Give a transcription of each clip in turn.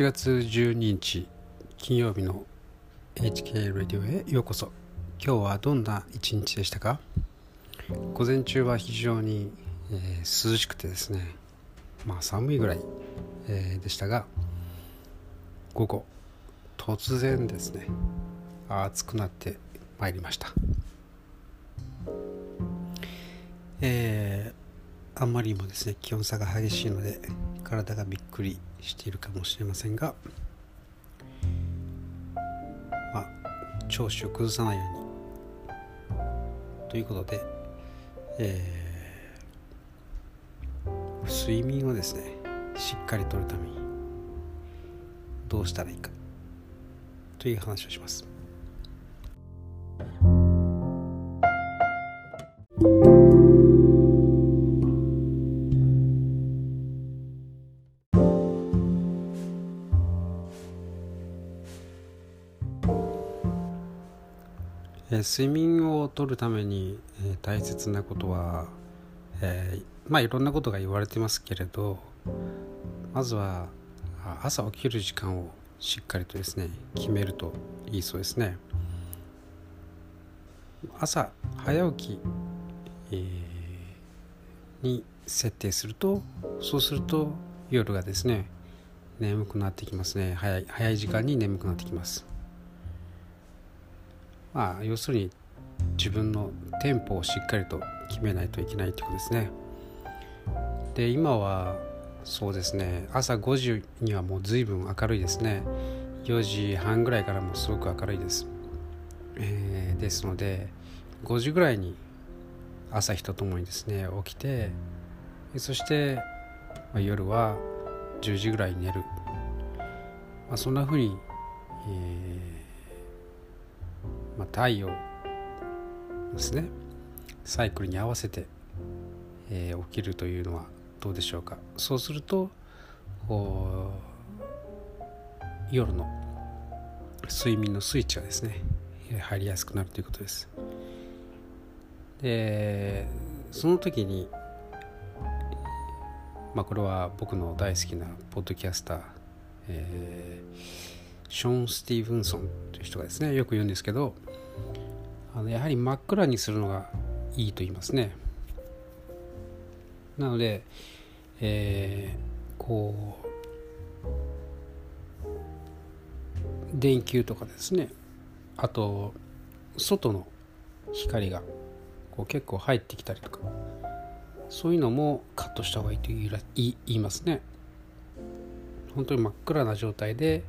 7月12日金曜日の HK Radio へようこそ。今日はどんな一日でしたか？午前中は非常に、涼しくてですね、寒いぐらい、でしたが、午後突然ですね暑くなってまいりました。あんまりにもですね気温差が激しいので体がびっくりしているかもしれませんが、調子を崩さないようにということで、睡眠をですねしっかりとるためにどうしたらいいかという話をします。睡眠をとるために大切なことは、いろんなことが言われてますけれど、まずは朝起きる時間をしっかりとですね決めるといいそうですね。朝早起き、に設定すると、そうすると夜がですね眠くなってきますね。早い時間に眠くなってきます。要するに自分のテンポをしっかりと決めないといけないということですね。で、今はそうですね、朝5時にはもう随分明るいですね。4時半ぐらいからもすごく明るいです。ですので5時ぐらいに朝日とともにですね起きて、そして夜は10時ぐらいに寝る、そんなふうに、太陽ですねサイクルに合わせて、起きるというのはどうでしょうか。そうすると夜の睡眠のスイッチがですね入りやすくなるということです。で、その時に、これは僕の大好きなポッドキャスター、ショーン・スティーブンソンという人がですねよく言うんですけど、やはり真っ暗にするのがいいと言いますね。なので、電球とかですね、あと外の光が結構入ってきたりとか、そういうのもカットした方がいいと言いますね。本当に真っ暗な状態で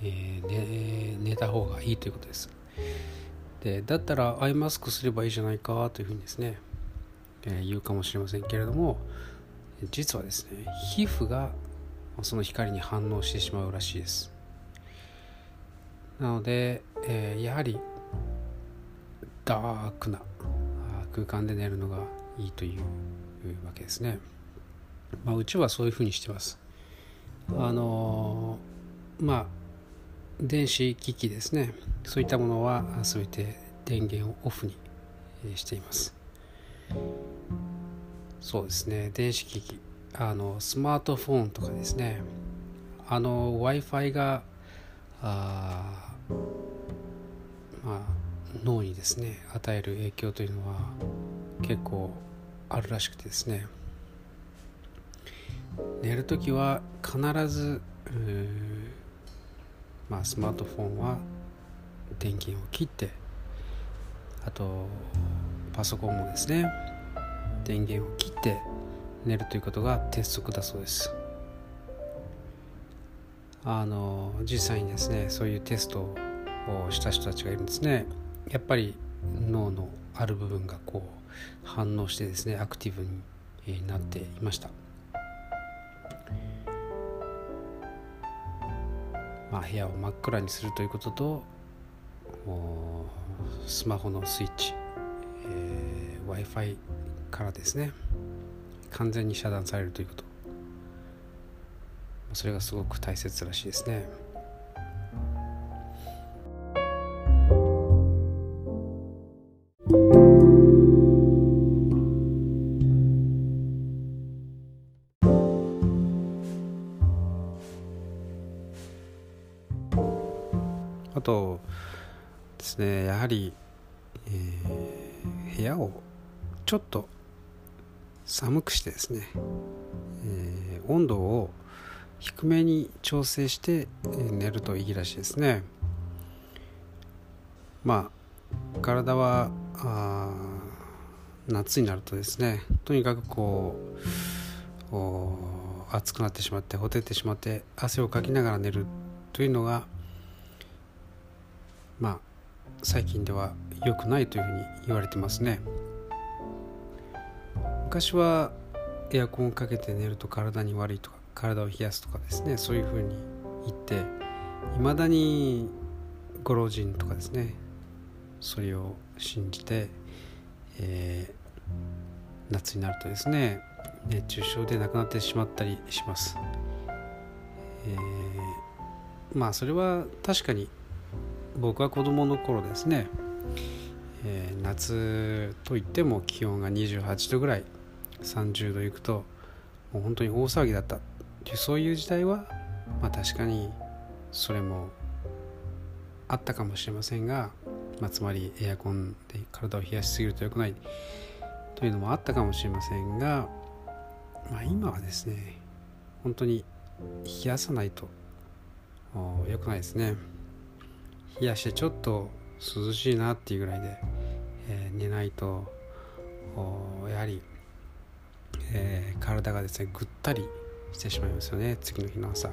寝た方がいいということです。で、だったらアイマスクすればいいじゃないかというふうにですね、言うかもしれませんけれども、実はですね皮膚がその光に反応してしまうらしいです。なので、やはりダークな空間で寝るのがいいというわけですね。うちはそういうふうにしてます。電子機器ですね、そういったものはすべて電源をオフにしています。そうですね、電子機器、スマートフォンとかですね、Wi-Fi が脳にですね与える影響というのは結構あるらしくてですね、寝るときは必ずスマートフォンは電源を切って、あとパソコンもですね電源を切って寝るということが鉄則だそうです。実際にですねそういうテストをした人たちがいるんですね。やっぱり脳のある部分が反応してですねアクティブになっていました。部屋を真っ暗にするということと、スマホのスイッチ、Wi-Fi からですね完全に遮断されるということ、それがすごく大切らしいですね。とですね、やはり、部屋をちょっと寒くしてですね、温度を低めに調整して寝るといいらしいですね。まあ体は夏になるとですね、とにかくこう暑くなってしまってほてってしまって汗をかきながら寝るというのがまあ最近では良くないというふうに言われてますね。昔はエアコンをかけて寝ると体に悪いとか体を冷やすとかですね、そういうふうに言っていまだにご老人とかですね、それを信じて、夏になるとですね熱中症で亡くなってしまったりします。まあそれは確かに僕は子どもの頃ですね、夏といっても気温が28度ぐらい30度いくともう本当に大騒ぎだったっていうそういう時代は、まあ、確かにそれもあったかもしれませんが、まあ、つまりエアコンで体を冷やしすぎると良くないというのもあったかもしれませんが、まあ、今はですね本当に冷やさないと良くないですね。冷やしてちょっと涼しいなっていうぐらいで、寝ないとやはり、体がですねぐったりしてしまいますよね、次の日の朝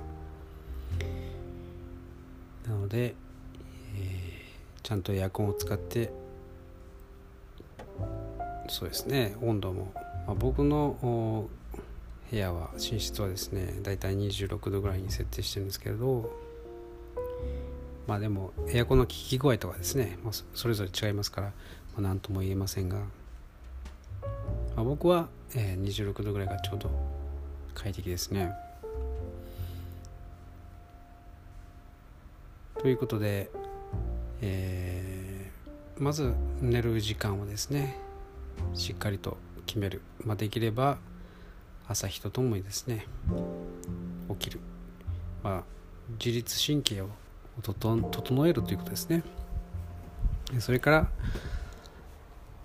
なので、ちゃんとエアコンを使ってそうですね温度も、まあ、僕の部屋は寝室はですねだいたい26度ぐらいに設定してるんですけれど、まあでもエアコンの効き具合とかですね、まあ、それぞれ違いますから、まあ、何とも言えませんが、まあ、僕は26度ぐらいがちょうど快適ですね。ということで、まず寝る時間をですねしっかりと決める、まあ、できれば朝日とともにですね起きる、まあ、自律神経を整えるということですね。それから、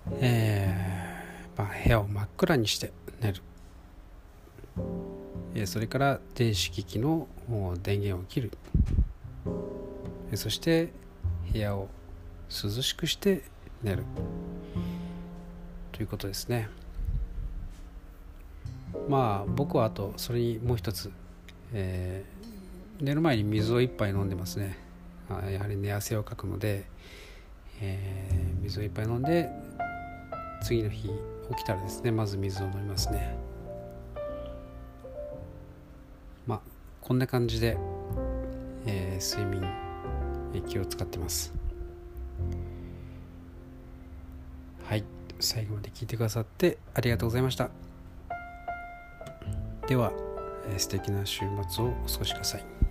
まあ、部屋を真っ暗にして寝る、それから電子機器の電源を切る、そして部屋を涼しくして寝るということですね。まあ僕はあとそれにもう一つ、寝る前に水を一杯飲んでますね。やはり寝汗をかくので、水を一杯飲んで次の日起きたらですねまず水を飲みますね。まあこんな感じで、睡眠気を使ってます。はい、最後まで聞いてくださってありがとうございました。では素敵な週末をお過ごしください。